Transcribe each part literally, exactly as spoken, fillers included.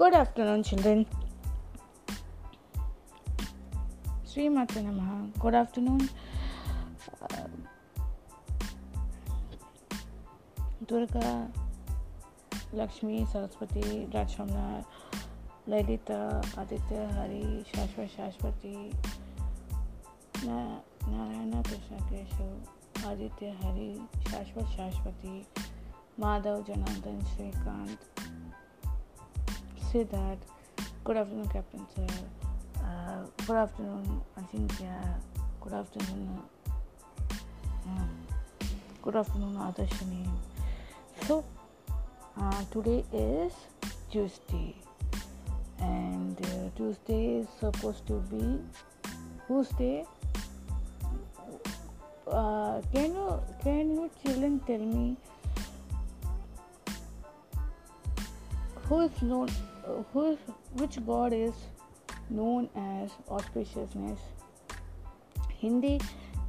Good afternoon, children. Sri Matanamaha. Good afternoon. Uh, Durga, Lakshmi, Saraswati, Rajshamna, Lalita, Aditya Hari, Shashwa Shashwati, Na- Narayana Krishna Keshav, Aditya Hari, Shashwa Shashwati, Madhav, Janandan, Srikant, Siddharth. Good afternoon, Captain Sir. Uh, good afternoon, Ajinkya. Good afternoon. Uh, good afternoon, Adashini. So, uh, today is Tuesday. And uh, Tuesday is supposed to be whose day? Uh, can you can you children tell me who is known uh, who is, which god is known as auspiciousness? Hindi,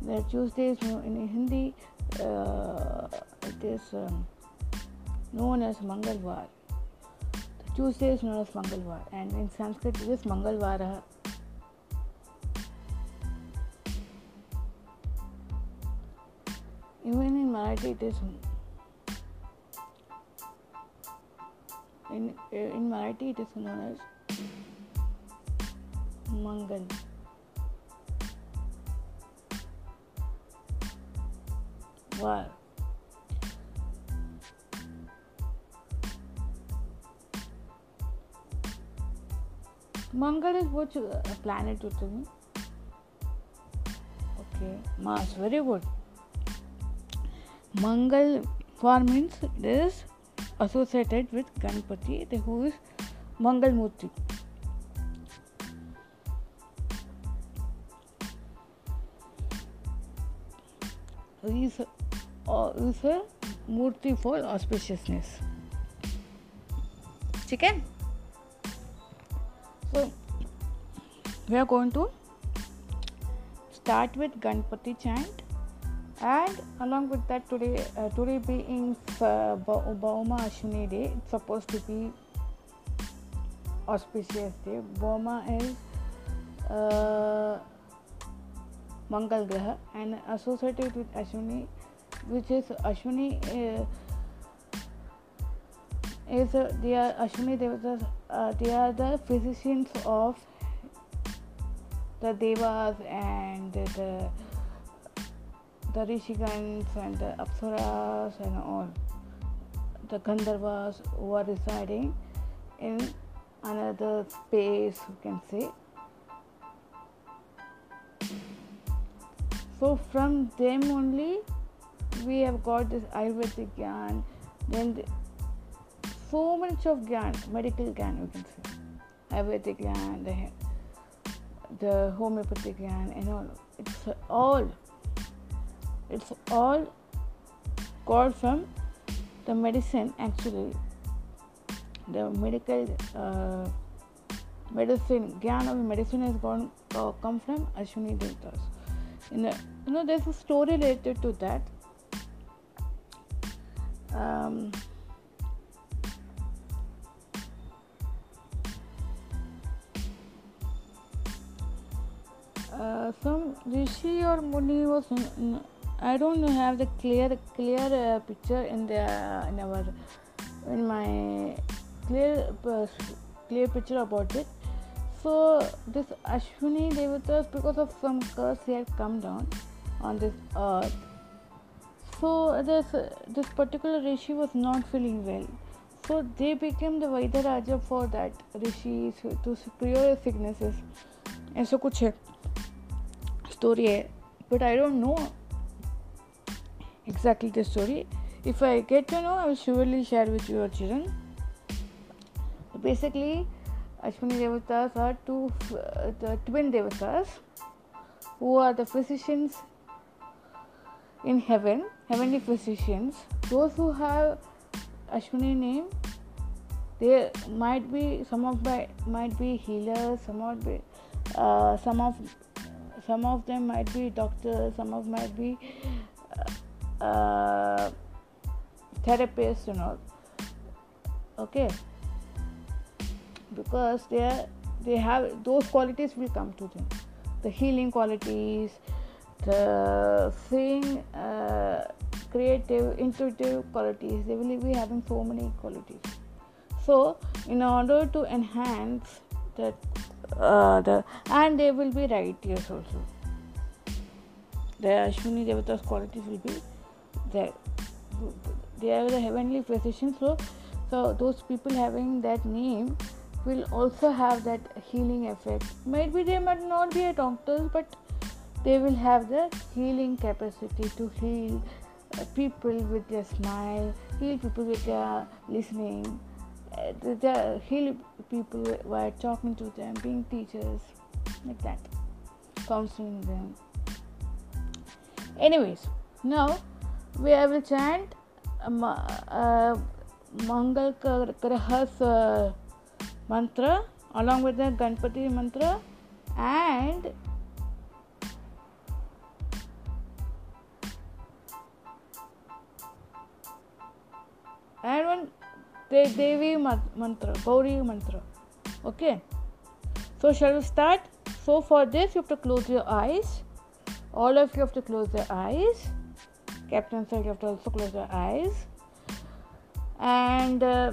the Tuesday is known in Hindi. Uh, it is um, known as Mangalwar. Tuesday is known as Mangalwar, and in Sanskrit it is Mangalvara. Even in Marathi it is in in Marathi it is known as Mangal. Wow. Mangal is what uh, planet you tell me? Okay, Mars, very good. Mangal for means it is associated with Ganpati, the who is Mangal Murti. He is, uh, he is a Murti for auspiciousness. Chicken? So, we are going to start with Ganpati chant, and along with that today, uh, today being uh, Bhauma Ashwini Day, it's supposed to be auspicious day. Bhauma is uh, Mangal graha and associated with Ashwini, which is Ashwini uh, is uh, they are Ashwini Devatas. Uh, they are the physicians of the devas and the the rishigans and the apsaras and all the gandharvas who are residing in another space, you can say. So from them only we have got this Ayurvedic Gyan, then the, so much of Gyan, medical Gyan, you can say. Ayurvedic Gyan, the, the homeopathic Gyan and all. It's all, it's all called from the medicine actually. The medical, uh, medicine, Gyan of medicine has gone, uh, come from Ashwini Devatas. In the, you know, there's a story related to that. Um... Uh, some rishi or muni was, I don't have the clear clear uh, picture in the uh, in our in my clear uh, clear picture about it. So this Ashwini Devatas, because of some curse he had come down on this earth. So this uh, this particular rishi was not feeling well. So they became the Vaidaraja for that rishi to superior sicknesses. And so kuch hai. Story है, but I don't know exactly the story. If I get to know, I will surely share with your children. Basically, Ashwini Devatas are two uh, the twin devatas who are the physicians in heaven, heavenly physicians. Those who have Ashwini name, they might be some of by might be healers, some of be, uh, some of Some of them might be doctors, some of might be uh, uh, therapists and all. Okay. because they are, they have those qualities will come to them, the healing qualities, the seeing, uh, creative, intuitive qualities. They will be having so many qualities. So, in order to enhance that, uh, the and they will be righteous also. The Ashwini Devatas qualities will be there. They are the heavenly physicians. So, so those people having that name will also have that healing effect. Maybe they might not be a doctor, but they will have the healing capacity to heal people with their smile, heal people with their listening, uh, heal people while talking to them, being teachers, like that, counseling them. Anyways, now we will chant um, uh, Mangal graha's uh, mantra along with the Ganpati mantra and and one De- Devi mantra, Gauri mantra. Okay. So shall we start? So for this you have to close your eyes. All of you have to close your eyes. Captain said you have to also close your eyes. And uh,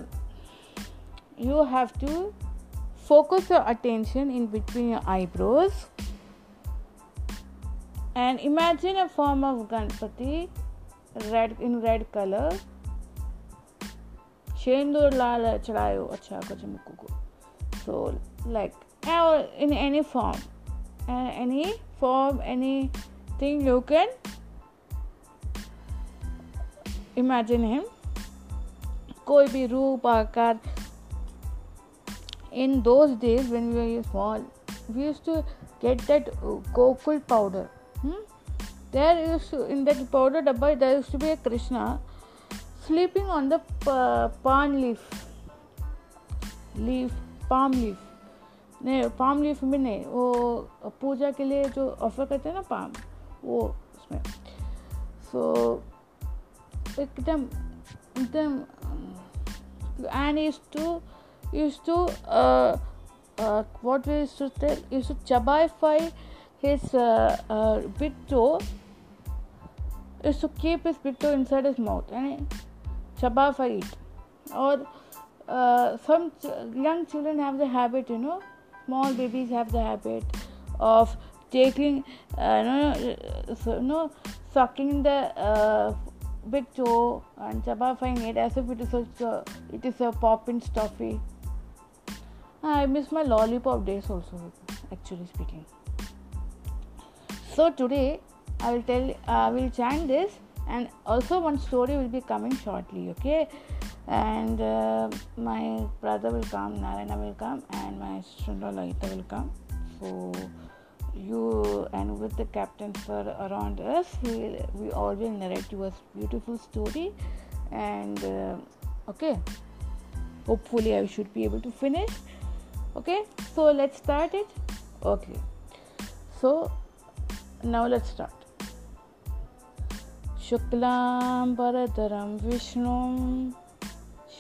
you have to focus your attention in between your eyebrows. And imagine a form of Ganpati red in red color. So, like, in any form, any form, anything you can imagine him. Koi bhi roop, aakar. In those days when we were small, we used to get that Gokul powder. Hmm? There used to, in that powder dabba, there used to be a Krishna sleeping on the uh, palm leaf, leaf, palm leaf. नहीं palm leaf में नहीं, वो पूजा के लिए जो offer करते हैं ना palm, वो उसमें. So एकदम एकदम and used to used to uh, uh, what we used to tell used to chabify his uh, uh, big toe, used to keep his big toe inside his mouth and chabify it. Or uh, some ch- young children have the habit, you know, small babies have the habit of taking, uh, no, no, so, no, sucking the uh, big toe and chabafying it as if it is a, it is a poppin' stuffy. I miss my lollipop days also, actually speaking. So today I will tell, I will chant this, and also one story will be coming shortly, okay? And uh, my brother will come, Narayana will come, and my sister-in-law Lalita will come. So you and with the captains around us, we we all will narrate you a beautiful story, and uh, okay. Hopefully, I should be able to finish. Okay, so let's start it. Okay, so now let's start. Shuklambaradharam Vishnum,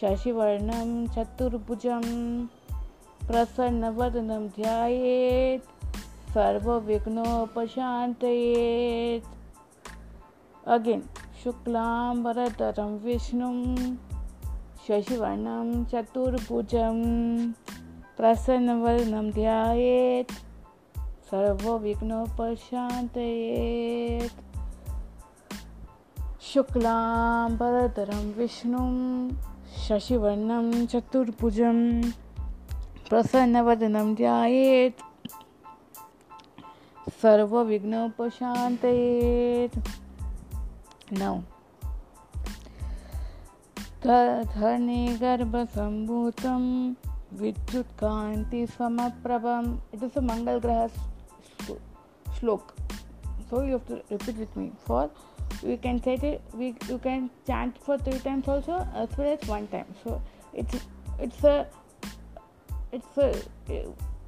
Shashivarnam Chatur Bujam, Prasanna Vadanam Dhyayet, Sarva Vikno Pashantayet. Again, Shuklambaradharam Vishnum, Shashivarnam Chatur Bujam, Prasanna Vadanam Dhyayet, Sarva Vikno Pashantayet. Shuklambaradharam Vishnum, Shashivarnam Chaturbhujam, Prasanna Vadanam Dhyayet, Sarva Vigno Pashantayet. Now, Tadhani Garba Sambhutam, Vichut Kanti Svamat Prabham. It is a Mangal graha shlok. So you have to repeat with me. For we can set it, we you can chant for three times also, as well as one time. So it's it's a it's a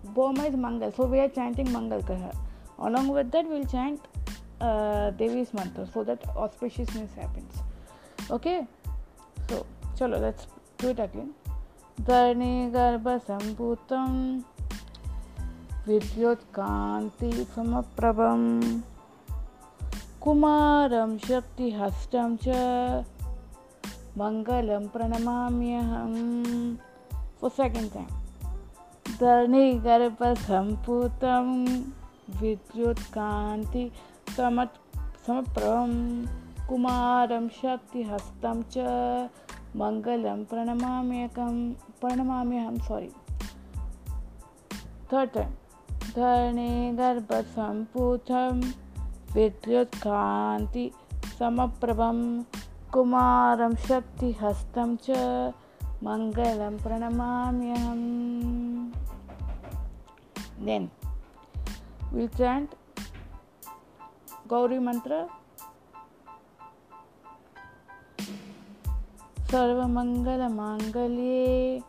Boma is Mangal, so we are chanting Mangal graha. Along with that, we'll chant uh, Devi's mantra, so that auspiciousness happens. Okay, so chalo, let's do it again. Tadhani Garba Sambhutam, Vichut Kanti Svamat Prabham, Kumaram Shakti Hastamcha, Mangalam Pranamam. For second time, Tadhani Garba Sambhutam, Vichut Kanti Svamat Prabham, Kumaram Shakti Hastamcha, Mangalam Pranamamyakam Pranamamyaham, sorry. Third time, Tadhani Garba Sambhutam, Vichut Kanti Svamat Prabham, Kumaram Shakti Hastamcha, Mangalam Pranamamyaham. Then we'll chant Gauri Mantra. Sarvamangala Mangalye,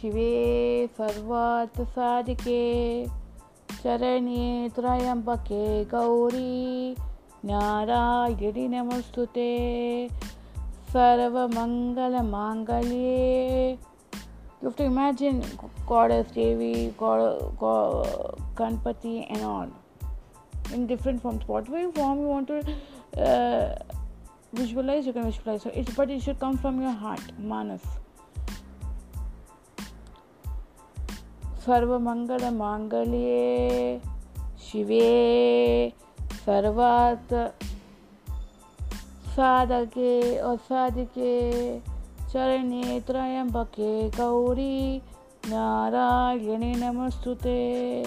Shive Sarvath Saadike, Charanye Trayamphake, Gauri Nara Yedi Namostute. Sarvamangala Mangalye. You have to imagine Goddess Devi, God, God, Ganpati and all in different forms. Whatever form you want to uh, visualize, you can visualize. So it's, but it should come from your heart, manas. Sarva Mangala Mangalye, Shive Sarvath Saadike or Saadike, Charanye Trayamphake, Gauri Nara Yedi Namostute.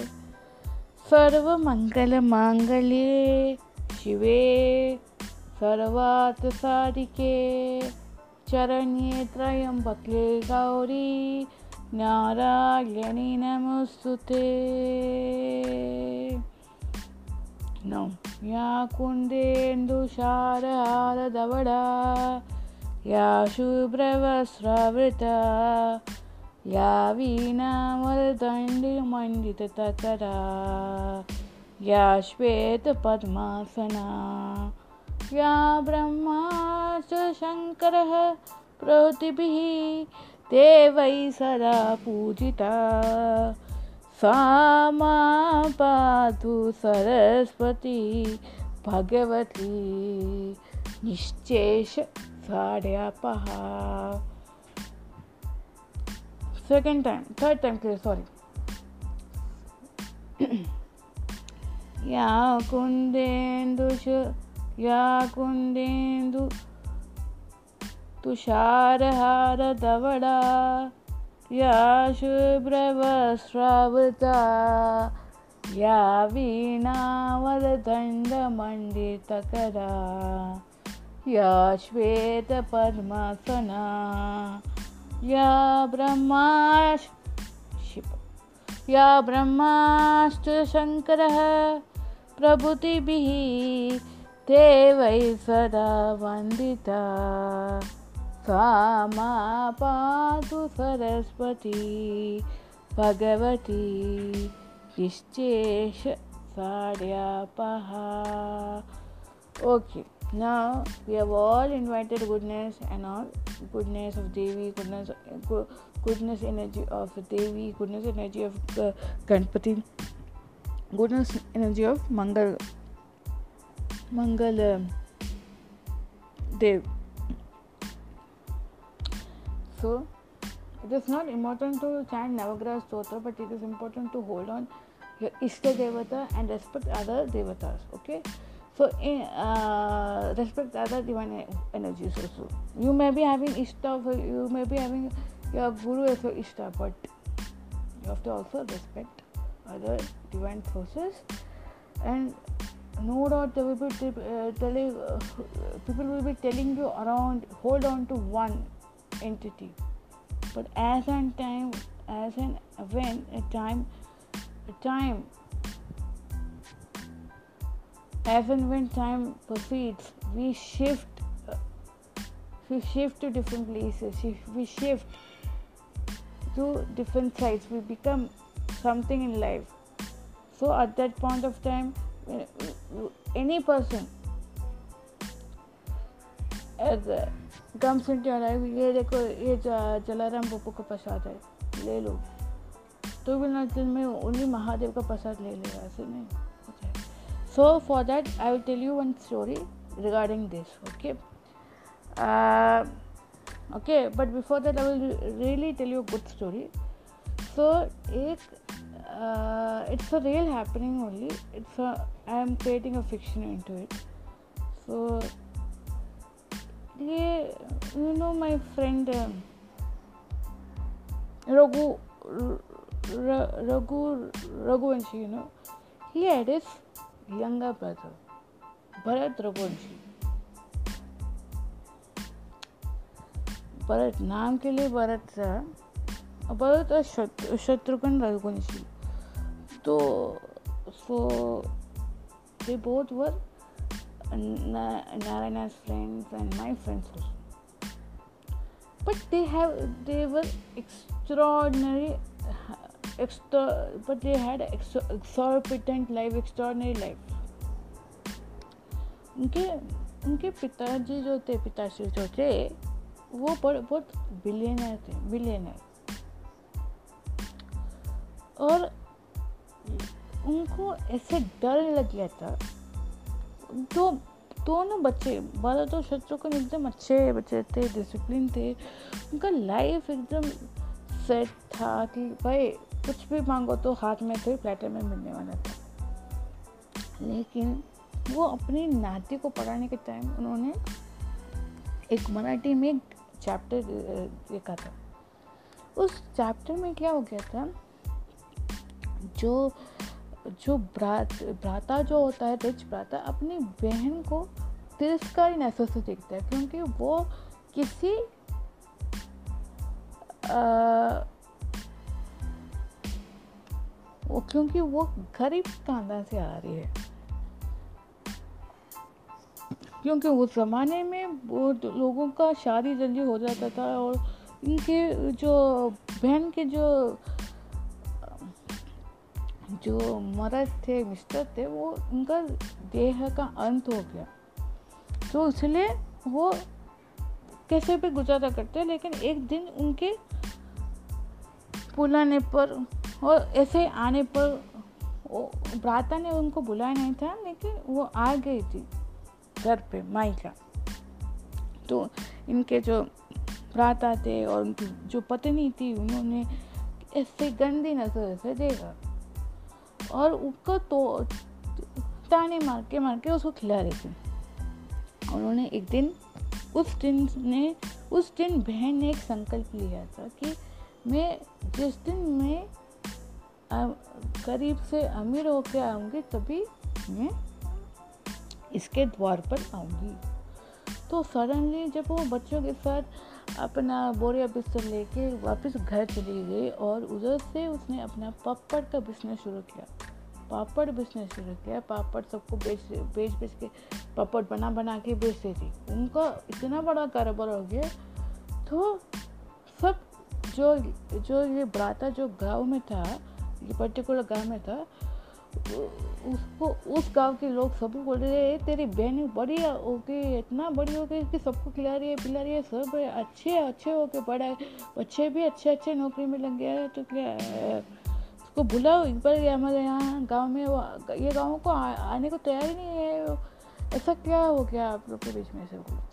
Sarva Mangala Mangalye, Shive Sarvath Saadike, Charanye Trayamphake, Gauri Nara Yedi Namostute. Now, Ya Kundendu Shara Adavada, Yashu Bravasravita, Yavina Maldaini Mandita Tatara Yashveta Padmasana, Ya Brahma Shankaraha Pratibhi Devai Sada Pujita, Sama Padu Saraswati Bhagavati Nishchesh Sadhyapaha. Second time, third time, sorry. Ya Kundendu Ya Kundendu Shara Adavada, Yashu Bravasravita, Yavina Maldaini Mandita Kara Yashveta Padmasana, Ya Brahmash Shiva, Ya Brahmash Shankaraha Prabhutibhi Devai Sada Vandita, Sama Padu Saraswati Bhagavati Ishta Devata. Okay, now we have all invited goodness and all, goodness of Devi, goodness goodness energy of Devi, goodness energy of uh, Ganpati, goodness energy of Mangal Mangal uh, Dev. So it is not important to chant Navagraha Stotra, but it is important to hold on your Ishta Devata and respect other Devatas. Okay, so in, uh, respect other divine energies also. You may be having Ishta, you may be having your Guru as your Ishta, but you have to also respect other divine sources. And no doubt there will be t- uh, telling, uh, people will be telling you around, hold on to one entity. But as and time, as and when a time, a time, as and when time proceeds, we shift, uh, we shift to different places, we shift to different sides, we become something in life. So at that point of time, any person as, uh, comes into your life, ye dekho, ye Jalaram Bapu ka prasad hai. ले लो तो भी ना दिन में only Mahadev का प्रसाद ले लेगा, ऐसे नहीं हो जाएगा. So for that I will tell you one story regarding this. Okay okay but before that I will really tell you good story. So एक it's a real happening only, it's I am creating a fiction into it. So ये you know my friend Raghu Raghu, Raghuvanshi, you know, he had his younger brother, Bharat Raghuvanshi. Bharat, नाम के लिए Bharat था, Bharat और Shatrughan Raghuvanshi. तो, so, they both were Narayana's friends and my friends also. But they have, they were extraordinary. Extra, but they had extra, exorbitant life, extraordinary life. उनके उनके पिताजी जो थे पिताश्री जो थे वो बहुत बिलियनर थे, बिलियनर. और उनको ऐसे डर लग गया था. तो दोनों बच्चे बारह तो शत्रुघ्न एकदम अच्छे बच्चे थे, डिसिप्लिन थे, उनका लाइफ एकदम सेट था कि भाई कुछ भी मांगो तो हाथ में थे, प्लेटर में मिलने वाला था. लेकिन वो अपनी नाती को पढ़ाने के टाइम उन्होंने एक मराठी में एक चैप्टर देखा था. उस चैप्टर में क्या हो गया था, जो जो ब्रात भ्राता जो होता है, रिच भ्राता अपनी बहन को तिरस्कार नजर से देखता है क्योंकि वो किसी Uh, वो क्योंकि वो गरीब खानदान से आ रही है, क्योंकि उस जमाने में लोगों का शादी जल्दी हो जाता था और इनके जो बहन के जो जो मर्द थे, मिस्टर थे, वो उनका देह का अंत हो गया. तो इसलिए वो कैसे भी गुजारा करते. लेकिन एक दिन उनके बुलाने पर और ऐसे आने पर भ्राता ने उनको बुलाया नहीं था, लेकिन वो आ गई थी घर पे मायका. तो इनके जो भ्राता थे और उनकी जो पत्नी थी उन्होंने ऐसे गंदी नजर से देखा और उसको तो ताने मार के मार के उसको खिला रही थी. उन्होंने एक दिन उस दिन ने उस दिन बहन ने एक संकल्प लिया था कि मैं जिस दिन मैं गरीब से अमीर होकर आऊँगी तभी मैं इसके द्वार पर आऊँगी. तो सडनली जब वो बच्चों के साथ अपना बोरिया बिस्तर लेके वापस घर चली गई और उधर से उसने अपना पापड़ का बिजनेस शुरू किया. पापड़ बिजनेस शुरू किया पापड़ सबको बेच बेच बेच के पापड़ बना बना के बेचती थी. उनका इतना बड़ा कारोबार हो गया तो सब जो जो ये भ्राता जो गांव में था, ये पर्टिकुलर गांव में था, उसको उस गांव के लोग सब बोल रहे हैं तेरी बहन बड़ी हो गई, इतना बड़ी हो गई कि सबको खिला रही है पिला रही है, सब अच्छे अच्छे हो के बड़ा है, बच्चे भी अच्छे अच्छे नौकरी में लग गया है. तो क्या उसको बुलाओ एक बार, हमारे यहाँ गाँव में ये गाँव को आ, आने को तैयार ही नहीं है, ऐसा क्या हो गया आप लोग के बीच में. ऐसे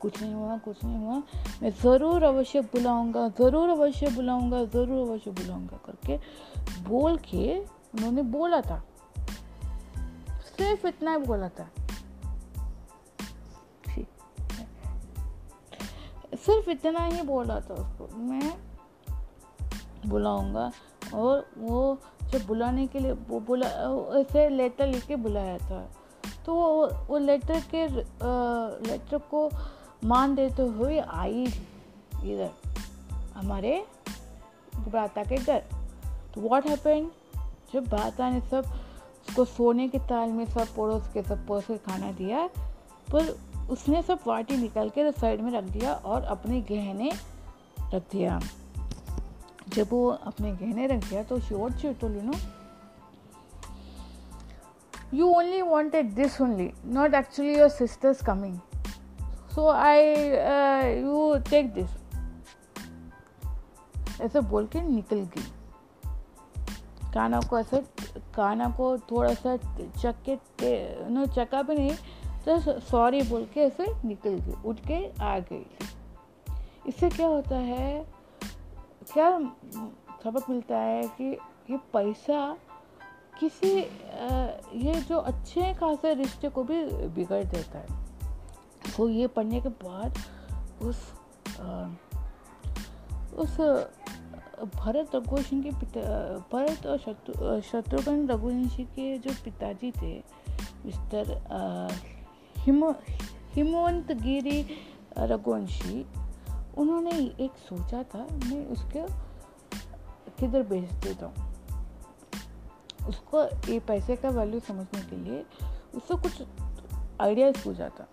कुछ नहीं हुआ, कुछ नहीं हुआ, मैं ज़रूर अवश्य बुलाऊंगा, ज़रूर अवश्य बुलाऊंगा, ज़रूर अवश्य बुलाऊंगा करके बोल के उन्होंने बोला था. सिर्फ इतना ही बोला था, सिर्फ इतना ही बोला था उसको, मैं बुलाऊंगा. और वो जब बुलाने के लिए वो बुला ऐसे लेटर लिख के बुलाया था. तो वो वो लेटर के लेटर को मान देते हुए आई इधर हमारे भ्राता के घर. तो व्हाट हैपेंड, जब भ्राता ने सब उसको सोने के ताल में सब पड़ोस के सब पड़ोस के खाना दिया, पर उसने सब वाटी निकाल के साइड में रख दिया और अपने गहने रख दिया. जब वो अपने गहने रख दिया तो she what she told, you know, you only wanted this only, not actually your sister's coming, so I uh, you take this. ऐसे बोल के निकल गई। कान्हा को ऐसे कान्हा को थोड़ा सा चक के नो चका भी नहीं तो सॉरी बोल के ऐसे निकल गई, उठ के आ गई। इससे क्या होता है, क्या सबक मिलता है कि ये पैसा किसी ये जो अच्छे खासे रिश्ते को भी बिगाड़ देता है। तो ये पढ़ने के बाद उस उस भरत रघुवंशी के पिता भरत और शत्रु शत्रुघ्न रघुवंशी के जो पिताजी थे मिस्टर हिम हिमवंतगिरी रघुवंशी, उन्होंने एक सोचा था मैं उसके किधर बेच देता हूँ। उसको ये पैसे का वैल्यू समझने के लिए उसको कुछ आइडियाज़ पूछा था।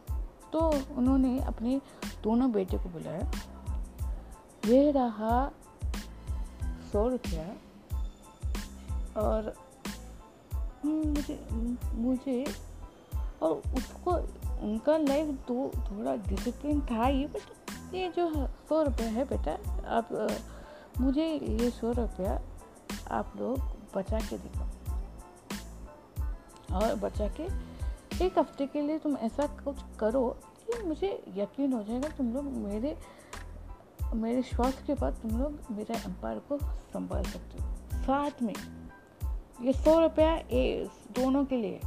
तो उन्होंने अपने दोनों बेटे को बुलाया, यह रहा सौ रुपया और मुझे मुझे और उसको उनका लाइफ तो थोड़ा डिसिप्लिन था ही, बट ये जो सौ रुपया है बेटा, आप मुझे ये सौ रुपया आप लोग बचा के दिखाओ और बचा के एक हफ्ते के लिए तुम ऐसा कुछ करो कि मुझे यकीन हो जाएगा तुम लोग मेरे मेरे श्वास के बाद तुम लोग मेरा एम्पायर को संभाल सकते हो। साथ में ये सौ रुपया ए दोनों के लिए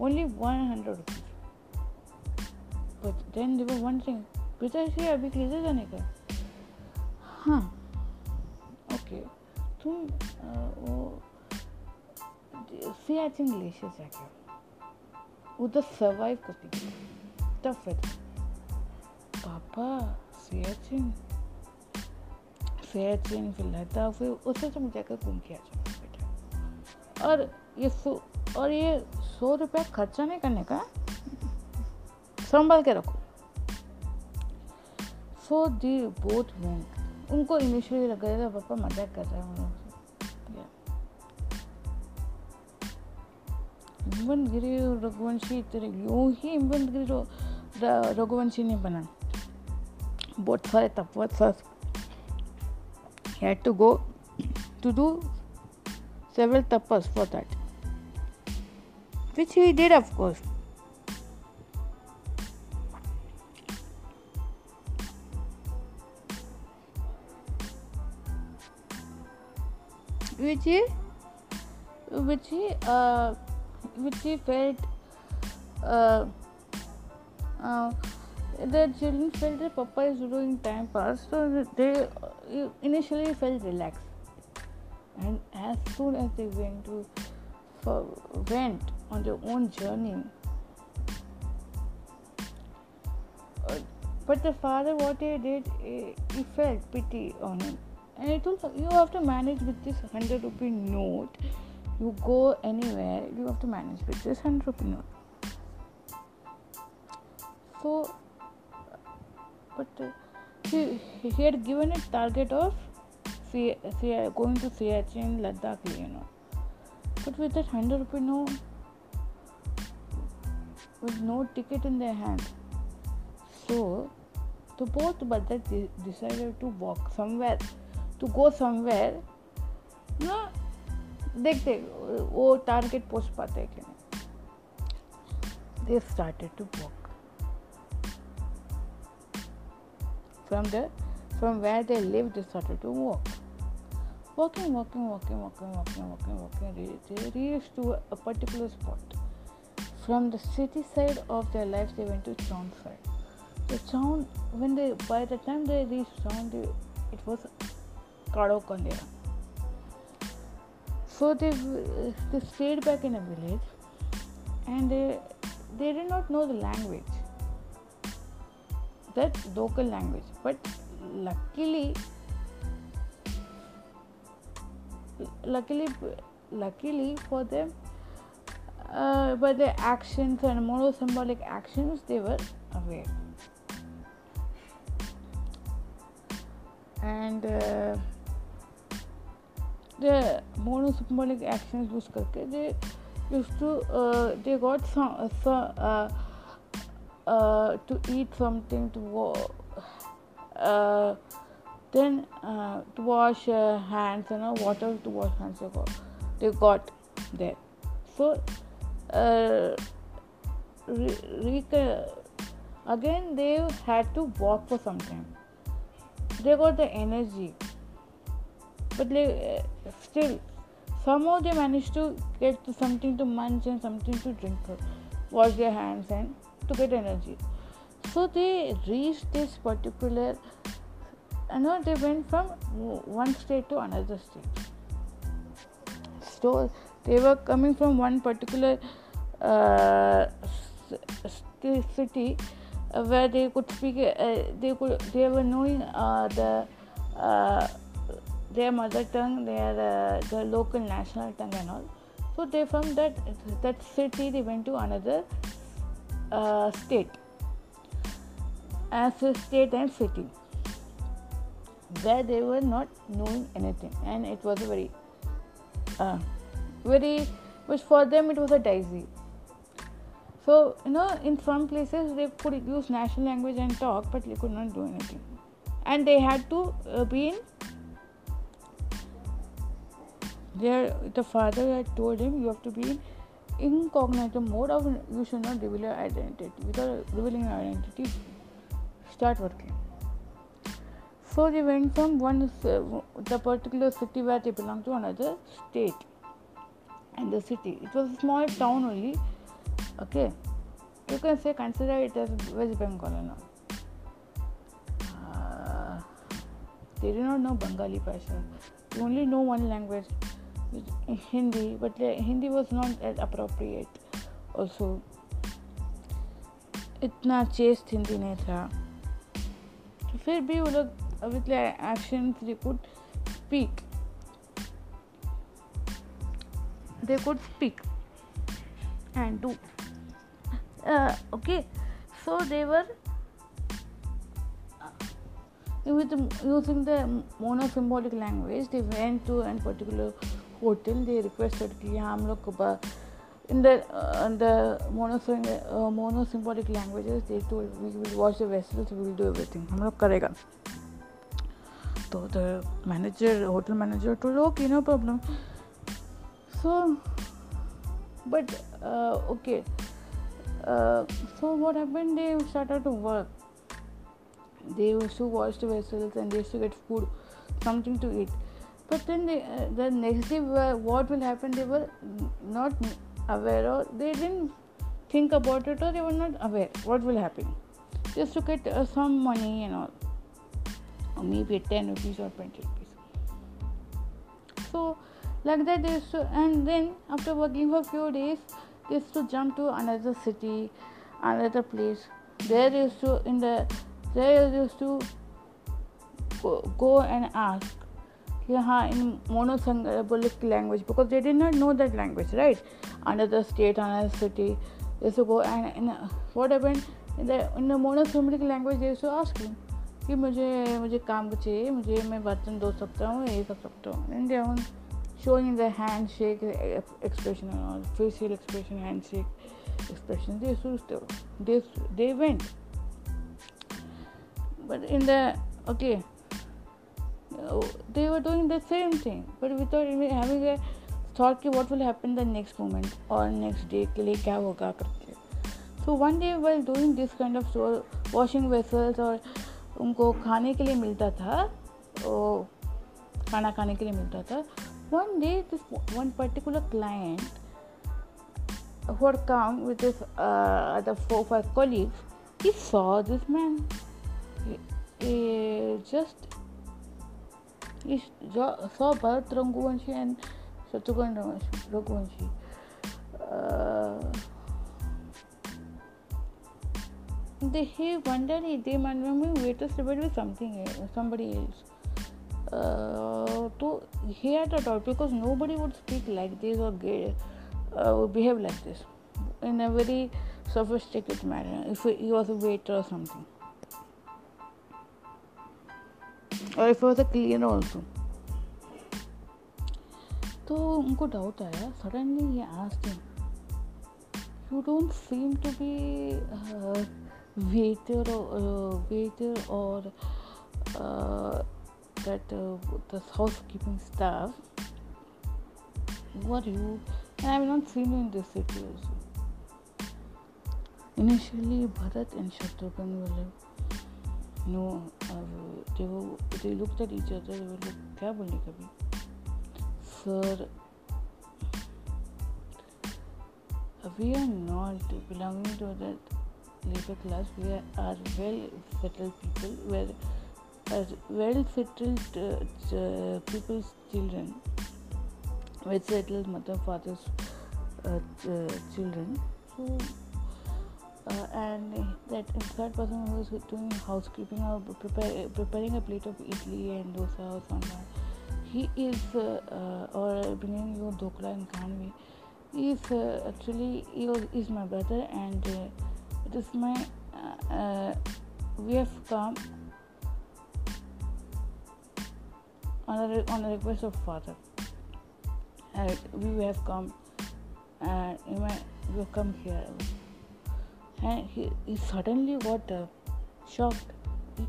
only one hundred rupees but then they one thing पिताजी अभी खरीदे जाने का। हाँ ओके okay. तुम आ, वो सियाचिन ग्लेशियर जाके उधर सर्वाइव करती टफ है। पापा सियाचिन सियाचिन फिर लता फिर उससे तुम जाकर घूम के आ जाओ बेटा, और ये सौ और ये सौ रुपया खर्चा नहीं करने का, संभाल के रखो। So the both went. उनको इनिशियली लग रहा था पापा मजाक कर रहा है, हिमवंतगिरी रघुवंशी तेरे यूं ही हिमवंतगिरी रघुवंशी ने बना बहुत सारे तपवत had to go to do several tapas for that which he did of course. Which he, which he, uh, which he felt uh, uh, the children felt that Papa is doing time pass, so they initially felt relaxed. And as soon as they went to for, went on their own journey, uh, but the father, what he did, he, he felt pity on him. And I told her, you have to manage with this hundred rupee note. You go anywhere, you have to manage with this hundred rupee note. So, but uh, he, he had given a target of C- C- going to Siachen, Ladakh, you know. But with that hundred rupee note, with no ticket in their hand, so the both brothers de- decided to walk somewhere. To go somewhere, ना देखते वो target पहुंच पाते हैं कि नहीं। They started to walk from the from where they lived. They started to walk, walking, walking, walking, walking, walking, walking, walking. They reached to a particular spot. From the city side of their life, they went to town side. The town, when they by the time they reached town, they, it was Kado Kandera. So they they stayed back in a village, and they they did not know the language, that local language. But luckily, luckily, luckily for them, uh, by their actions and moral symbolic actions, they were aware. And Uh, the monosymbolic actions use करके they used to uh, they got some uh, so, uh, uh, to eat something, to uh, Then uh, to wash uh, hands, you know, water to wash hands, you got, they got there. So uh, re- re- again they had to walk for some time. They got the energy, but they, uh, still somehow they managed to get to something to munch and something to drink for, wash their hands and to get energy. So they reached this particular. I know they went from one state to another state. So they were coming from one particular uh, city where they could speak. Uh, they could. They were knowing uh, the uh, their mother tongue, their uh, the local national tongue and all. So they from that that city they went to another uh, state, as a state and city, where they were not knowing anything, and it was a very uh, very which for them it was a dicey. So you know, in some places they could use national language and talk, but they could not do anything, and they had to uh, be in their the father had told him, you have to be in incognito mode, of you should not reveal your identity. Without revealing your identity, start working. So they went from one uh, the particular city where they belonged to another state and the city. It was a small town only. Okay, you can say consider it as West Bengal and all. Uh, they did not know Bengali Persian. They only know one language, Hindi. But uh, Hindi was not as appropriate. Also, itna chaste Hindi nahi tha. फिर भी वो लोग with their actions they could speak. They could speak and do. Uh, okay, so they were with using the monosymbolic language. They went to a particular hotel. They requested कि हम लोग को in the uh, in the monosymbolic, uh, monosymbolic languages they told, we will wash the vessels, we will do everything. हम लोग करेगा. So the manager, hotel manager told, okay, no problem. So, but, uh, okay. Uh, so what happened, they started to work. They used to wash the vessels and they used to get food, something to eat. But then they, uh, the next day, what will happen, they were not aware, or they didn't think about it, or they were not aware what will happen. Just to get uh, some money and all. Or maybe ten rupees or twenty rupees. So like that they used to, and then after working for a few days they used to jump to another city, another place. There they used to in the there they used to go, go and ask in monosyllabic language, because they did not know that language, right? Another state, another city, they used to go and in, what happened in the in the monosyllabic language they used to ask him कि मुझे मुझे काम को चाहिए, मुझे मैं बर्तन धो सकता हूँ, ये कर सकता हूँ. And they are showing the handshake expression and all, facial expression, handshake expression. They used to, they they went. But in the okay, they were doing the same thing, but without even having a thought कि what will happen the next moment or next day के लिए क्या होगा करके. So one day while doing this kind of show, washing vessels or उनको खाने के लिए मिलता था, वो खाना खाने के लिए मिलता था. One day, this one particular client who had come with his uh, other four five colleagues, he saw this man. He, he just he saw Bharat Raghuvanshi and Satyaganda Raghuvanshi. Uh, They, he wondered, they might be waitress with something, somebody else. Uh, so he had a doubt, because nobody would speak like this or gay, uh, behave like this in a very sophisticated manner. If he was a waiter or something, or if he was a cleaner also. So उनको doubt आया. Suddenly he asked him, "You don't seem to be." Uh, waiter or uh, waiter or uh, that uh, the housekeeping staff, who are you? And I have not seen you in this city also. Initially, Bharat and Shatrughan were like, no, uh, they, were, they looked at each other, they were like, kya bolne kabhi? Sir, we are not belonging to that labor class. We are well settled people, where as well settled uh, uh, people's children, well settled mother, father's uh, uh, children. So, uh, and that third person who is doing housekeeping or prepare, preparing a plate of idli and dosa or sambar, he is uh, uh, or bringing you dhokla and khanvi. He is uh, actually he is my brother, and uh, it is my uh, uh, we have come on a, re- on a request of father. Uh, we have come and uh, we have come here, and he, he suddenly got uh, shocked.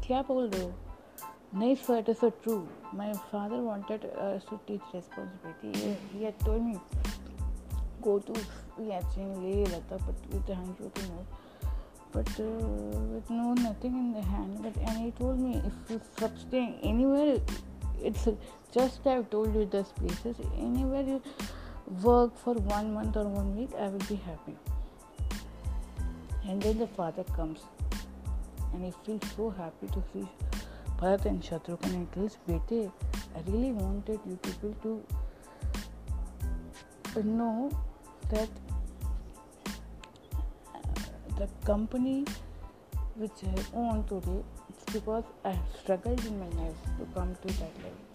Kya bol rahe ho? No, sir, it is so true. My father wanted us uh, to teach responsibility. He, he had told me, go to actually but with the hand broken out, but uh, with no nothing in the hand. But and he told me, if you substain anywhere, it's just I've told you those places. Anywhere you work for one month or one week, I will be happy. And then the father comes, and he feels so happy to see Bharat and Shatrughan and tells, Bete, I really wanted you people to know that the company which I own today, it's because I have struggled in my life to come to that level.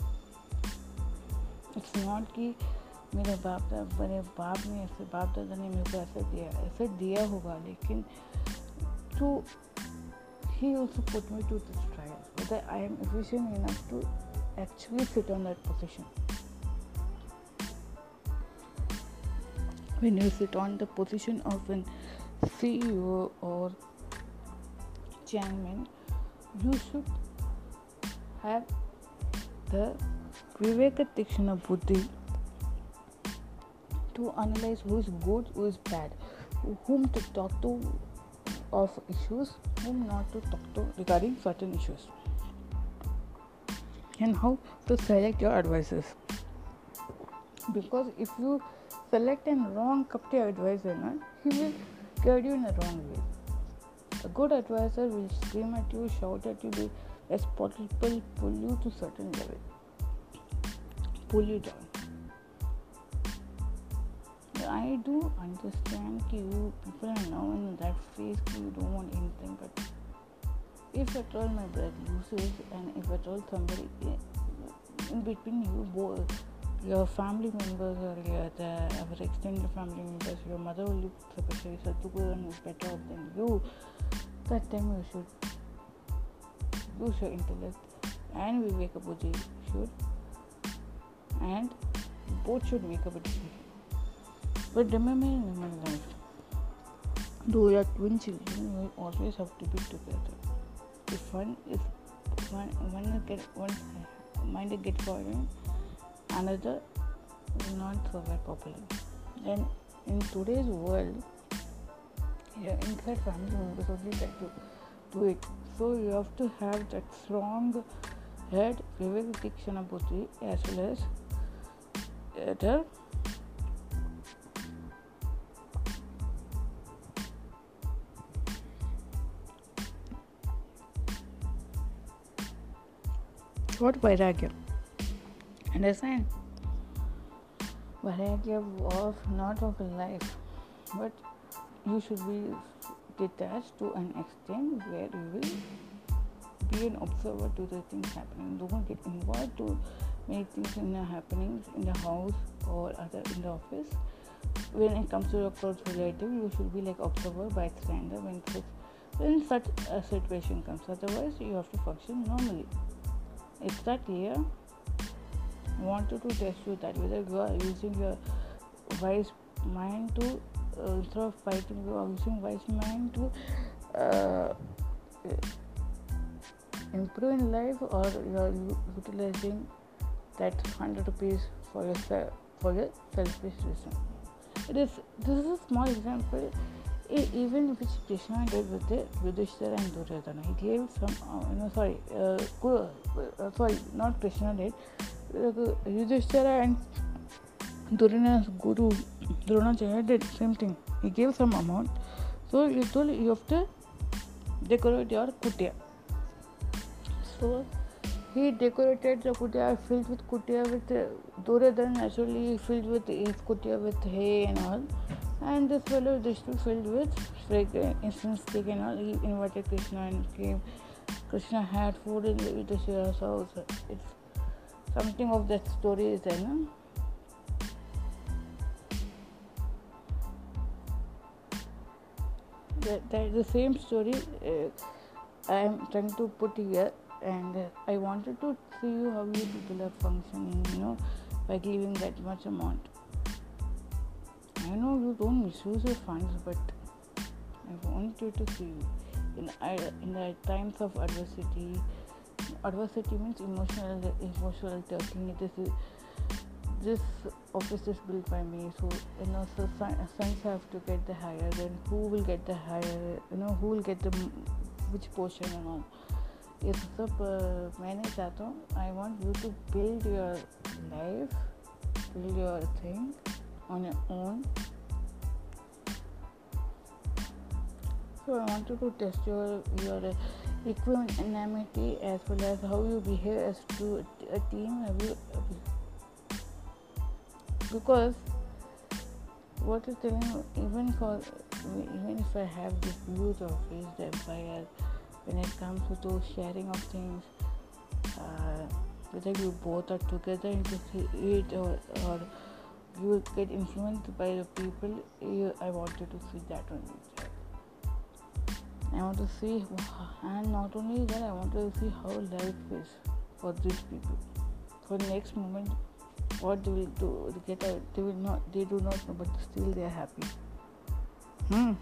It's not कि मेरे बाप दा मेरे बाप ने ऐसे बाप दादा ने मेरे को ऐसा दिया ऐसा दिया होगा, लेकिन तो he also put me to this trial whether I am efficient enough to actually sit on that position. When you sit on the position of an C E O or chairman, you should have the Viveka Tikshana Buddhi to analyze who is good, who is bad, whom to talk to of issues, whom not to talk to regarding certain issues, and how to select your advisors. Because if you select a wrong kapti advisor, na, he will guide you in a wrong way. A good advisor will scream at you, shout at you, be responsible, pull you to certain level, pull you down. I do understand that you people are now in that phase that you don't want anything, but if at all my breath loses, and if at all somebody in between you both, your family members or your, the, your extended family members, your mother will look supposed to be better off than you. That time you should use your intellect and Viveka Buddhi should, and both should make up a decision. But remember in human life, though you are twin children, you will always have to be together. If one is one one get one mind get foreign, another will not survive properly. And in today's world, your inside family members only try to do it. So you have to have that strong head, Viveka Tikshana Buddhi, as well as the what Vairagya. Understand? Vairagya of not of life, but you should be detached to an extent where you will be an observer to the things happening. Don't get involved to many things in the happenings in the house or other in the office. When it comes to your close relative, you should be like observer, bystander when such, when such a situation comes. Otherwise, you have to function normally. It's that clear? I wanted to test you that whether you are using your wise mind to uh, instead of fighting, you are using wise mind to uh, improve in life, or you are utilizing that one hundred rupees for yourself, for your selfish reason. It is, this is a small example, even which Krishna did with the Yudhishthira and Duryodhana. He gave some, uh, no, sorry, uh, Kuru, uh, sorry, not Krishna did. Uh, Yudhishthira and Duryodhana's Guru, Dronacharya, did same thing. He gave some amount. So you told you have to decorate your kutia. So he decorated the kutia, filled with kutia with uh, Duryodhana naturally filled with his kutia with hay and all. And this fellow Vishnu filled with like, uh, incense stick and all. He invited Krishna and came. Krishna had food in the Yudhishthira's house. It's something of that story is there, no? That, that is the same story uh, I am trying to put here, and uh, I wanted to see you how you people are functioning, you know, by giving that much amount. I know you don't misuse your funds, but I want you to see in in the times of adversity. Adversity means emotional, emotional talking. This is, this office is built by me, so you know, so sons have to get the higher. Then who will get the higher? You know, who will get the which portion and all. If so, I want you to build your life, build your thing on your own. So I wanted to test your your uh, equanimity as well as how you behave as to a team. Have you, uh, because what is telling you, even for even if I have this huge office, that fire, when it comes to those sharing of things, uh, whether you both are together into it or or you get influenced by the people, you, I wanted to see that only. I want to see, and not only that, I want to see how life is for these people. For the next moment, what they will do, they get out, they will not, they do not know, but still they are happy. Hmm.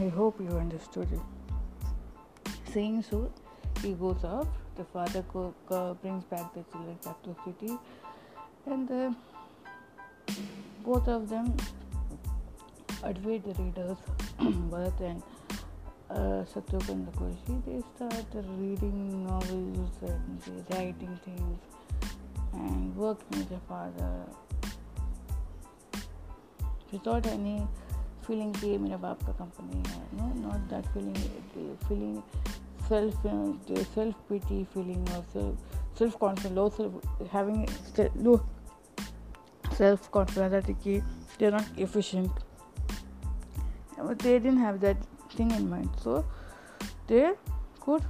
I hope you understood it. Saying so, he goes off. The father co- co- brings back the children back to the city, and the both of them, Advait the readers, Bharat and uh, Satyakanda Koshi, they start reading novels and writing things and working with their father without any feeling came in a Babka company. No, not that feeling, feeling self, self pity feeling or self self confidence, low self having low. Self-confidence that they are not efficient. But they didn't have that thing in mind, so they could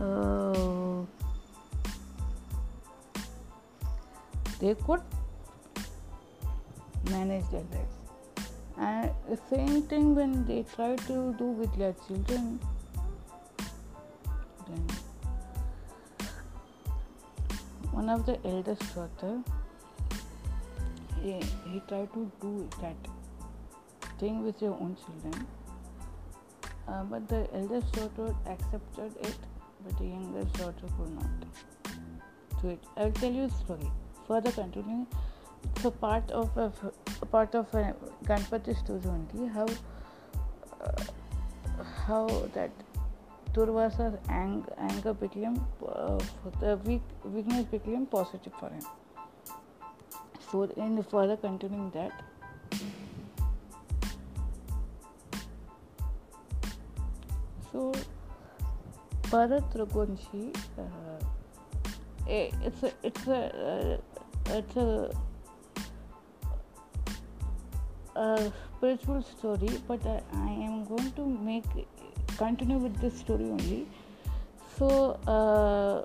uh, they could manage their lives. And the same thing when they try to do with their children. Then one of the eldest brother, he, he tried to do that thing with your own children, uh, but the eldest daughter accepted it, but the youngest daughter could not do it. I will tell you a story. Further continuing, it's a part of a, a part of a Ganpati story only. How uh, how that. Durvasa's ang- anger became uh, the weak, weakness became positive for him. So in the further continuing that, so Bharat Raghuvanshi, uh, it's a it's a uh, it's a, a spiritual story, but I, I am going to make. Continue with this story only. So, uh,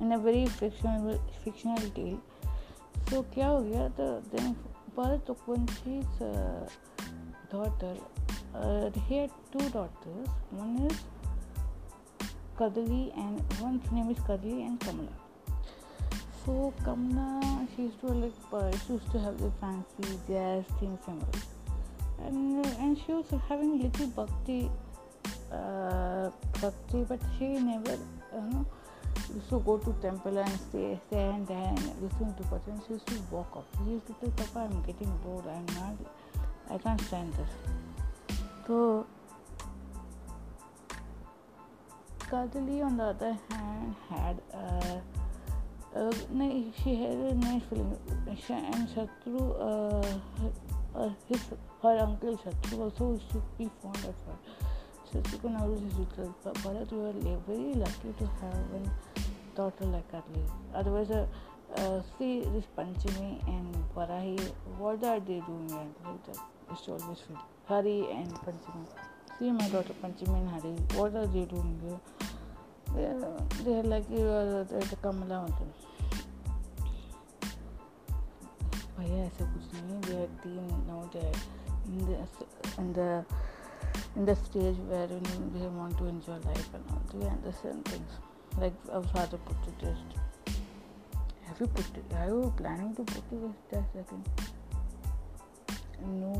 in a very fictional fictional tale. So, kya ho gaya? The then Bharat Raghuvanshi's uh, daughter. Uh, he had two daughters. One is Kadali, and one's name is Kadali and Kamala. So, Kamala, she used to like uh, she used to have the fancy jazz things and all, and and she was having little bhakti uh, Shakti, but she never, you know, used to go to temple and stay, stand and listen to person. She used to walk up. She used to tell Papa, I'm getting bored. I'm not, I can't stand this. So, Kadali, on the other hand, had a Uh, she had a nice feeling, and Shatru, uh, uh, his, her uncle Shatru also used to be fond of her. Shatru can always used to tell Bharat, we were very lucky to have a daughter like Kadali. Otherwise, uh, uh, see this Panchimi and Varahi, what are they doing? I used to always feel, Hari and Panchimi. See my daughter Panchimi and Hari, what are they doing here? They are, they are like you are the Kamala also. भैया ऐसा कुछ नहीं. They are teen now. They are in the in the in the stage where you know, they want to enjoy life and all. They understand things. Like our father put to test. Have you put it? Are you planning to put to test again? No.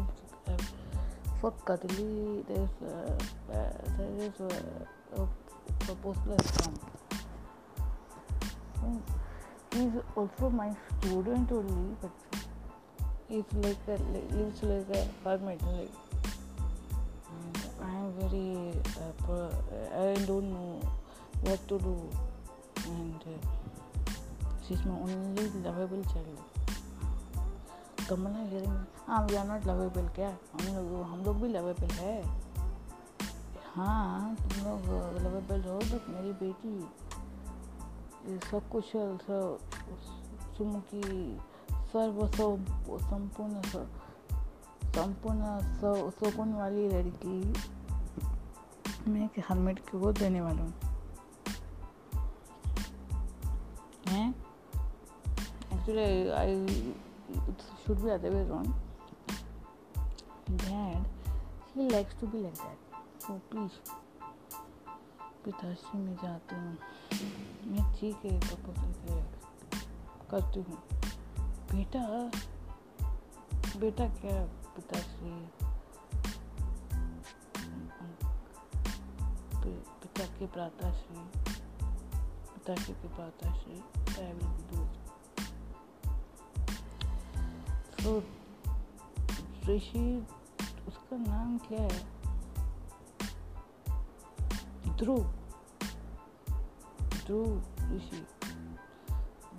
For Kadali, there is uh, uh, there is uh, uh, Proposed from. He is also my student only, but he's like a lives like a hermit. Like, and I am very uh, pro, I don't know what to do, and uh, she's my only lovable child. Kamala hearing, ah, we are not lovable, क्या? हम लोग हम लोग भी lovable है. हाँ तुम लोग लवेबल हो बट मेरी बेटी सब कुछ सुमुखी सर्व संपूर्ण संपूर्ण शोभन वाली लड़की मैं एक हेलमेट के वो देने वाला हूँ हैं actually I should be otherwise wrong dad he likes to be like that. So please, पिताश्री में जाती हूँ मैं. ठीक है प्रपोजल से करती हूँ. बेटा बेटा क्या पिताश्री पिता के प्राताश्री पिता के प्राताश्री I will do it. So ऋषि उसका नाम क्या है? Dhruv, Dhruv Rishi,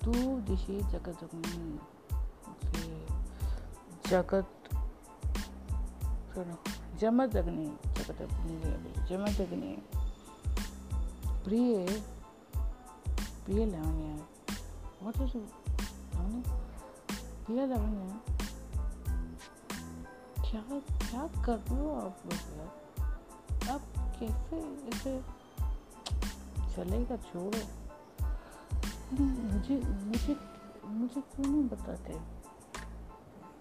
Dhruv Rishi Jagadagni, Jagad, Jamadagni, Jagadagni, Jamadagni, Priya, Priya Lavanya, what is it? Lavanya? Priya Lavanya, क्या क्या कर रहे हो आप लोग? अब कैसे ऐसे चलेगा छोड़ो. मुझे मुझे मुझे क्यों नहीं बताते?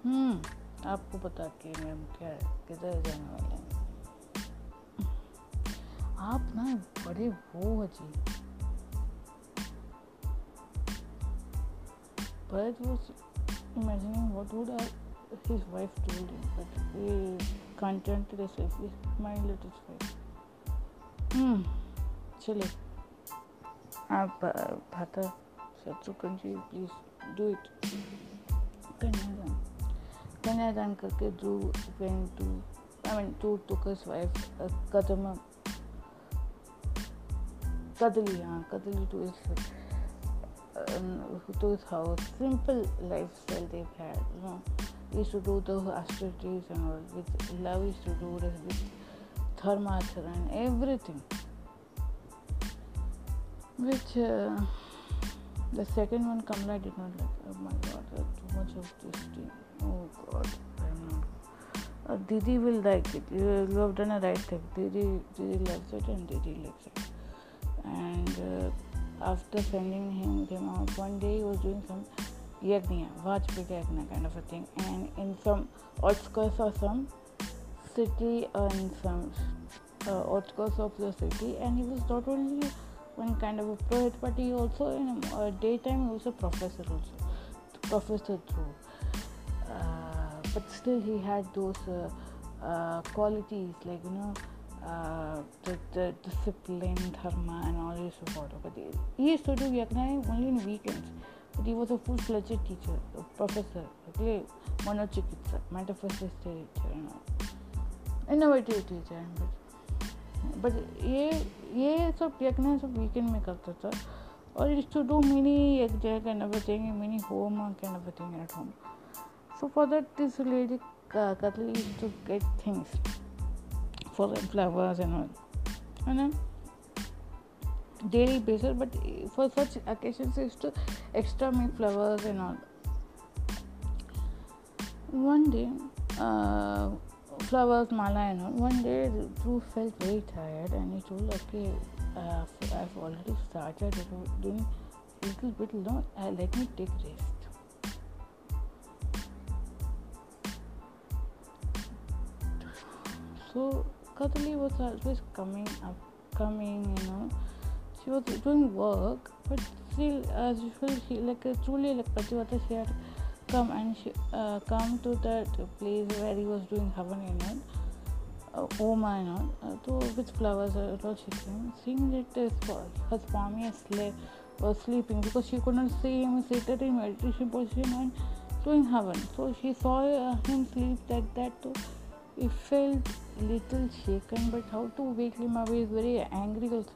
हम्म आपको बता के मैम क्या किधर जाने वाले हैं आप ना बड़े वो अजी Bharat was imagining what would his wife told him, but he contented herself with my little wife. Hmm. Chale. आप भाता शत्रुघ्नजी प्लीज डू इट. कन्यादान कन्यादान करके Dhruv went to I mean to to his wife कदम कदली हाँ Kadali to his to his house. Simple lifestyle they had you know. He used to do the austerities and all with love. He used to do this with dharmaachara and everything, which uh, the second one Kamala did not like. Oh my god, too much of this thing. Oh god, I don't know. Uh, Didi will like it. You, you have done a right thing. Didi, Didi loves it and Didi likes it. And uh, after sending him them out, one day he was doing some Yagna, Vajpayee Yagna kind of a thing, and in some outskirts of some city or in some uh, outskirts of the city, and he was not only one kind of a poet, but he also in uh, daytime he was a professor also, Professor Dhruv. Uh, but still he had those uh, uh, qualities like you know uh, the, the discipline, dharma and all used to follow. But he used to do yajna only in weekends. But he was a full-fledged teacher, a professor, okay, monochikitsa, metaphysics teacher and all, innovative teacher. But ये ये सब यज्ञ सब weekend में करता था और used to do many यज्ञ and everything, many homework and everything at home. So for that, this lady Kadali used to get things for them, flowers and all, on a daily basis. But for such occasions, she used to extra make flowers and all. One day. Uh, Flowers, mala and all. One day, Dhruv felt very tired and he told, okay, uh, I've already started doing a little bit long, uh, let me take rest. So, Kadali was always coming up, coming, you know. She was doing work, but still, as usual, she, like, truly, like, Pativata, she had come and she, uh, come to that place where he was doing havan and all, uh, Oma and all, uh, so with flowers and all she came. Seeing that uh, her Swami was sleeping because she could not see him seated in meditation position and doing havan. So she saw uh, him sleep like that, so he felt little shaken, but how to wake him up, he is very angry also,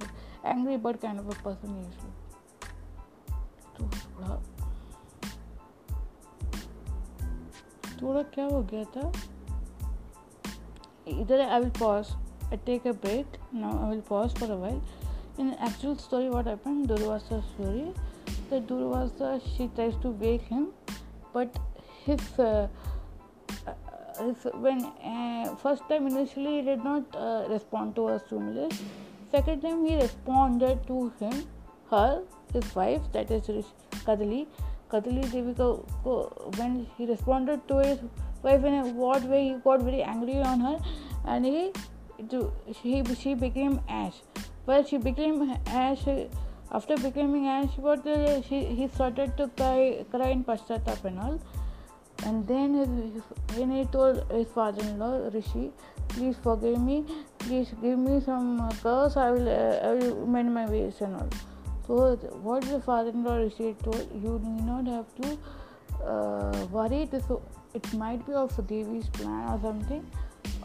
angry bird kind of a person usually. So, uh, थोड़ा क्या हो गया था इधर. I will pause, I take a break now. I will pause for a while. In actual story what happened, Durvasa story, the Durvasa she tries to wake him, but his when first time initially he did not respond to her stimulus. Second time he responded to him, her, his wife, that is Kadali. Kadali Devi ko, ko, when he responded to his wife in a odd way, he got very angry on her, and he, to, she, she became ash. Well, she became ash. After becoming ash, but she, he started to cry, cry in Pashtatap and all. And then, his, when he told his father-in-law Rishi, "Please forgive me. Please give me some curse. I will, uh, I will mend my ways and all." So what the father-in-law Rishi told, "You do not have to uh, worry. This, it might be of Devi's plan or something.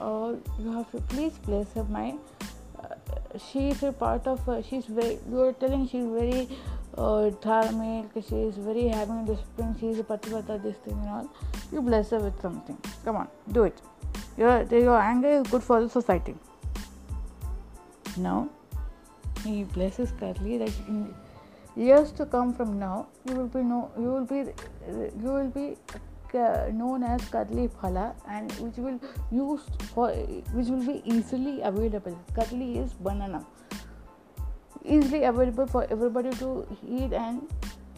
Or you have to please bless her. My, uh, she is a part of. Uh, she's very. You are telling she is very uh, dharmic. She is very having discipline. She is a patibata, this thing and all. You bless her with something. Come on, do it. Your your anger is good for the society." Now, he blesses Kadali that in years to come from now, you will be no, you will be, you will be known as Kadali Phala, and which will used for, which will be easily available. Kadali is banana, easily available for everybody to eat and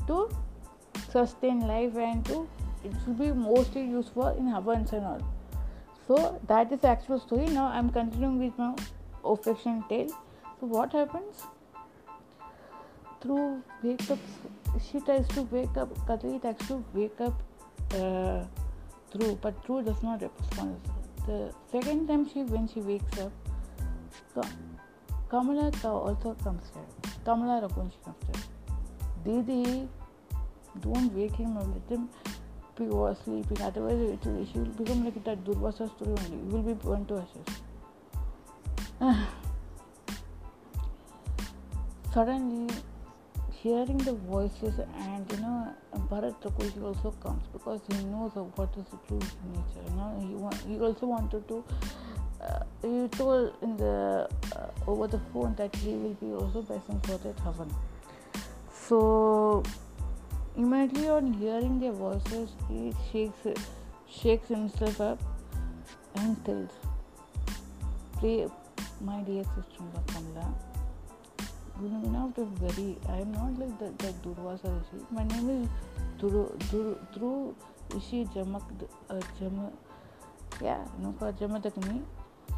to sustain life, and to it should be mostly used for in havans and all. So that is the actual story. Now I am continuing with my affection tale. So what happens? Through wake up, she tries to wake up, Kadali tries to wake up uh, Dhruv, but Dhruv does not respond. The second time she, when she wakes up, Kamala also comes there. Kamala Raghu, she comes there. Didi, don't wake him up, let him be sleeping, otherwise it will, she will become like that Durvasa story only, you will be burned to ashes. Suddenly, hearing the voices, and you know, Bharat Rakuji also comes because he knows what is the true nature. You know, he want, he also wanted to. Uh, he told in the uh, over the phone that he will be also present for that havan. So immediately on hearing their voices, he shakes, shakes himself up, and tells, "Pray, my dear sister Kamala. You do not have to worry. I am not like that, that Durvasa Rishi. My name is Dhru, Dhru, Dhru Rishi Jamak, uh, Jamak, yeah, no, Jamatakni,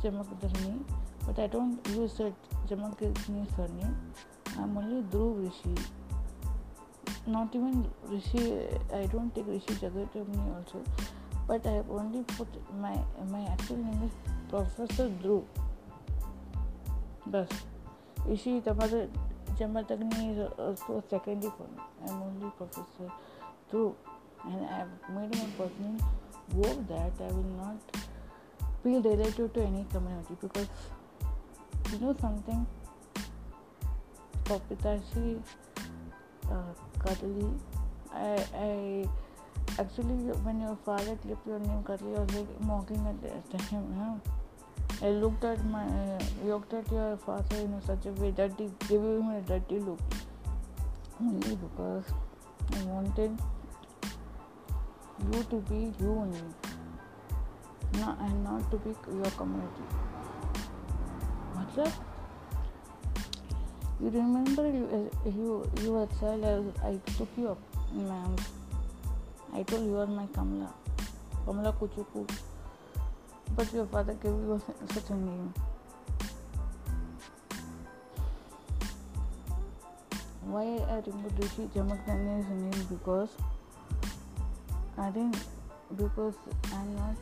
Jamakdarni, but I don't use that Jamakdarni surname. I am only Dhru Rishi. Not even Rishi, I don't take Rishi Jagatamni also, but I have only put my, my actual name is Professor Dhru. Thus, Ishi Tapada Jamatagni is also secondary for me. I am only professor through, and I have made my personal vow that I will not be related to any community, because you know something, Papitashi uh, Kadali, I, I actually, when your father clipped your name Kadali, I was like mocking at him, you know? I looked at my, uh, looked at your father in such a way that he gave him a dirty look, only because I wanted you to be you only, not, and not to be your community. Matlab, you remember you, you, you were a child, I, I took you up in my arms. I told you are my Kamala, Kamala Kuchuku. But your father gave you such a name. Why I removed Rishi Jamakdani's name? Because I didn't, because I'm not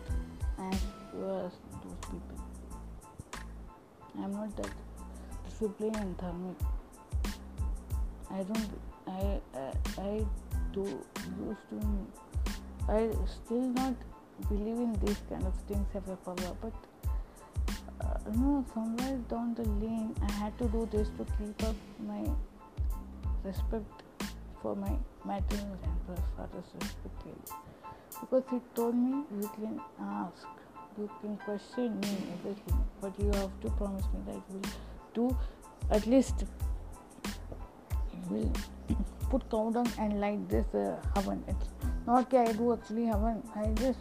as pure as those people. I'm not that disciplined and thermic. I don't, I, I, I do, used to, I still not believe in these kind of things have a power, but uh, no, somewhere down the lane I had to do this to keep up my respect for my maternal grandfather's respect, because he told me you can ask, you can question me everything, but you have to promise me that you will do at least will put countdown and like this uh, haven. It's not that I do actually haven, I just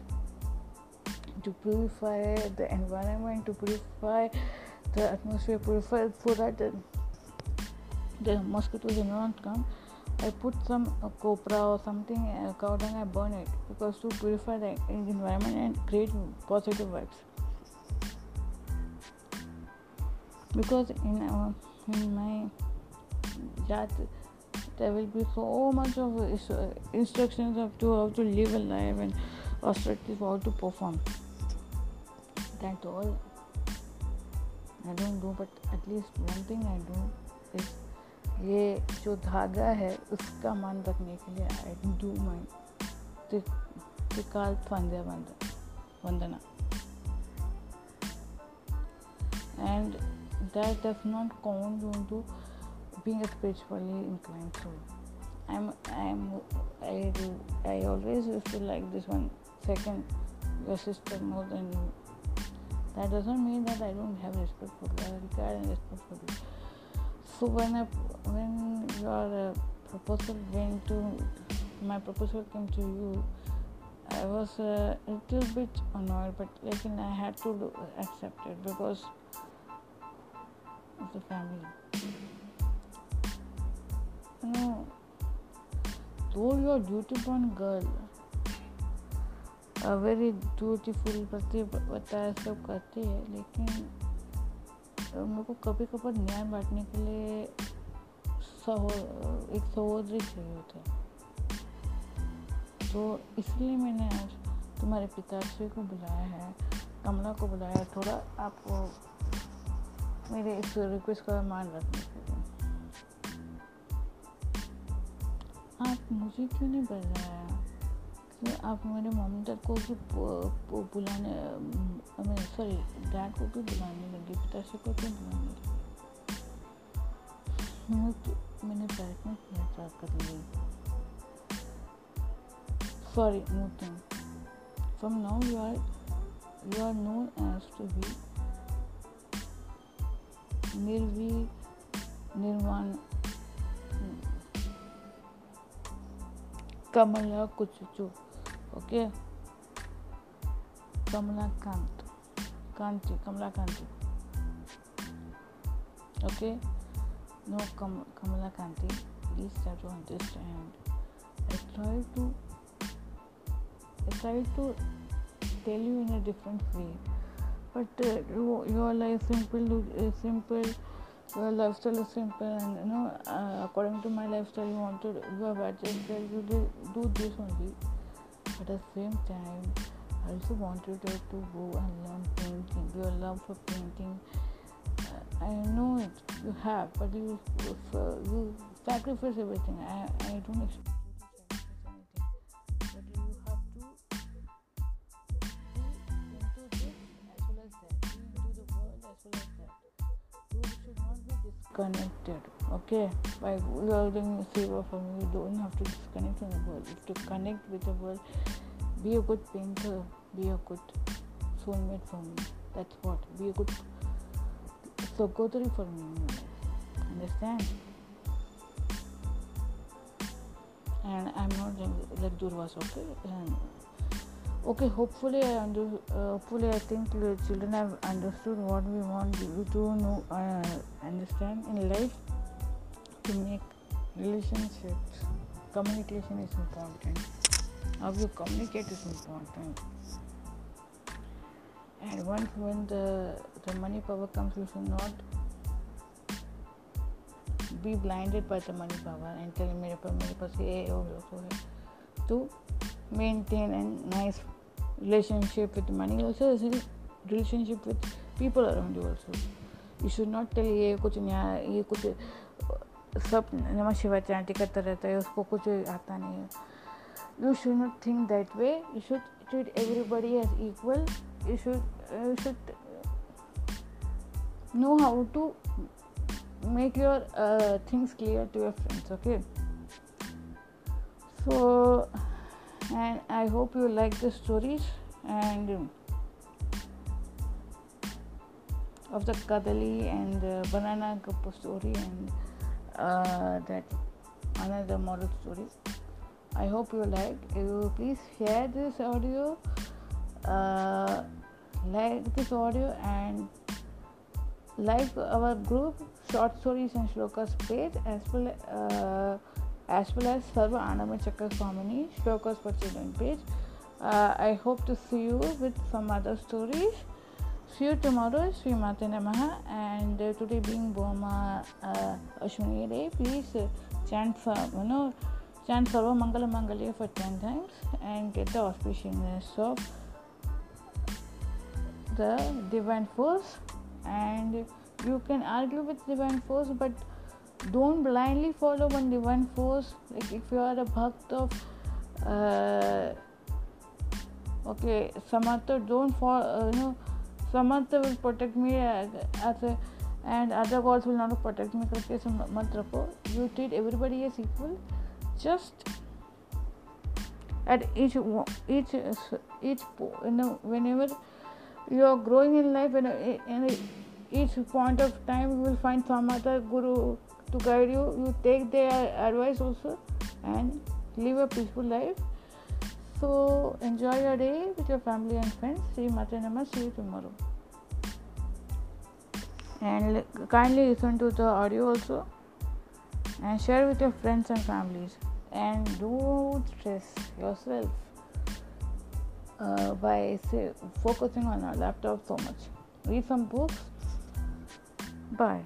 to purify the environment, to purify the atmosphere, purify so that the, the mosquitoes do not come. I put some uh, copra or something, uh, cow dung, I burn it, because to purify the environment and create positive vibes. Because in our, in my jat there will be so much of instructions of to how to live a life and obstructive how to perform. That's all I don't do, but at least one thing I do is ये जो धागा है उसका मान रखने के लिए I do my Trikal Sandhya Vandana, and that does not count into being a spiritually inclined soul. I'm I'm I I always used to like this one second your sister more than you. That doesn't mean that I don't have respect for you. I regard and respect for you. So when I, when your uh, proposal went to, my proposal came to you, I was uh, a little bit annoyed, but like I had to do, accept it because of the family. You know, though you are duty-born girl, a very dutiful करती बताया सब करती है, लेकिन मेरे को कभी कभार न्याय बांटने के लिए सहो एक सहोदरी चाहिए होता है। तो इसलिए मैंने आज तुम्हारे पिताश्री को बुलाया है, कमला को बुलाया, थोड़ा आपको मेरे इस रिक्वेस्ट का मान रखने के लिए। आप मुझे क्यों नहीं बुलाया? कि आप मेरे मम्मी डैड को भी बुलाने, मैं सॉरी डैड को भी बुलाने लगी, पिताश्री को भी बुलाने लगी। मैंने तो मैंने प्रयत्न किया ट्राई करने, sorry nothing, from now you are you are known as to be निर्वी निर्वाण Kamala Kuchuchu, okay? Kamala Kant, Kanti, Kamala Kanti, okay? No, Kam- Kamala Kanti, please try to understand. I try to, I try to tell you in a different way, but uh, you, your life simple, uh, simple. Your lifestyle is simple, and you know, uh, according to my lifestyle, you want to do a bachelor's, you do this only. At the same time, I also wanted you to go and learn painting. Your love for painting, uh, I know it, you have, but you, if, uh, you sacrifice everything. I, I don't expect you to sacrifice anything, but you have to be into this as well as that, be into the world as well as that. You should not be disconnected, okay? By loving Shiva for me, you don't have to disconnect from the world. You have to connect with the world. Be a good painter, be a good soulmate for me. That's what, be a good Sogotari for me, understand? And I'm not like Durvasa, okay? And okay, hopefully I under, uh, hopefully I think the children have understood what we want you to know, uh, understand in life. To make relationships, communication is important. How you communicate is important. And once when the, the money power comes, you should not be blinded by the money power and tell me to maintain a nice relationship with money also, relationship with people around you also. You should not tell ye kuch nahi, ye kuch sab Namah Shivaya chanting karta rehta hai, usko kuch aata nahi hai. You should not think that way. You should treat everybody as equal. You should you should know how to make your uh, things clear to your friends, okay? So, and I hope you like the stories and um, of the Kadali and the banana cup story and uh, that another model story. I hope you like. You please share this audio. Uh, like this audio and like our group Short Stories and Shlokas page as well uh, as well as Sarva Anama Chakra Swamini Shlokas Pachidon page. Uh, I hope to see you with some other stories. See you tomorrow, Sri Matanamaha, and uh, today being Boma uh, Ashwini Day, please uh, chant for you know chant Sarvamangala Mangalye for ten times and get the auspiciousness of the divine force, and you can argue with divine force, but don't blindly follow one divine force. Like if you are a bhakt of uh, okay Samartha, don't follow uh, you know Samartha will protect me as, as a, and other gods will not protect me. You treat everybody as equal, just at each each each you know whenever you are growing in life, and in each point of time you will find some other guru to guide you. You take their advice also and live a peaceful life. So enjoy your day with your family and friends. Sri Matanamaha, see you tomorrow. And kindly listen to the audio also and share with your friends and families. And don't stress yourself. Uh, by say, focusing on our laptop so much. Read some books. Bye.